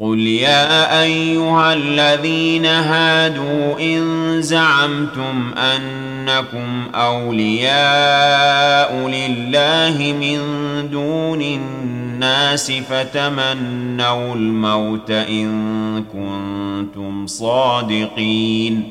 قل يا أيها الذين هادوا إن زعمتم أنكم أولياء لله من دون الناس فتمنوا الموت إن كنتم صادقين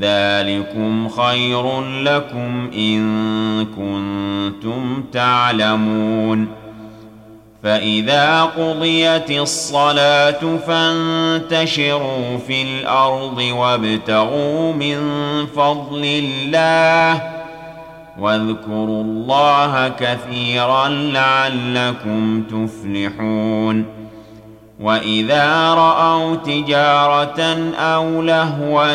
ذلكم خير لكم إن كنتم تعلمون فإذا قضيت الصلاة فانتشروا في الأرض وابتغوا من فضل الله واذكروا الله كثيرا لعلكم تفلحون وإذا رأوا تجارة أو لهوا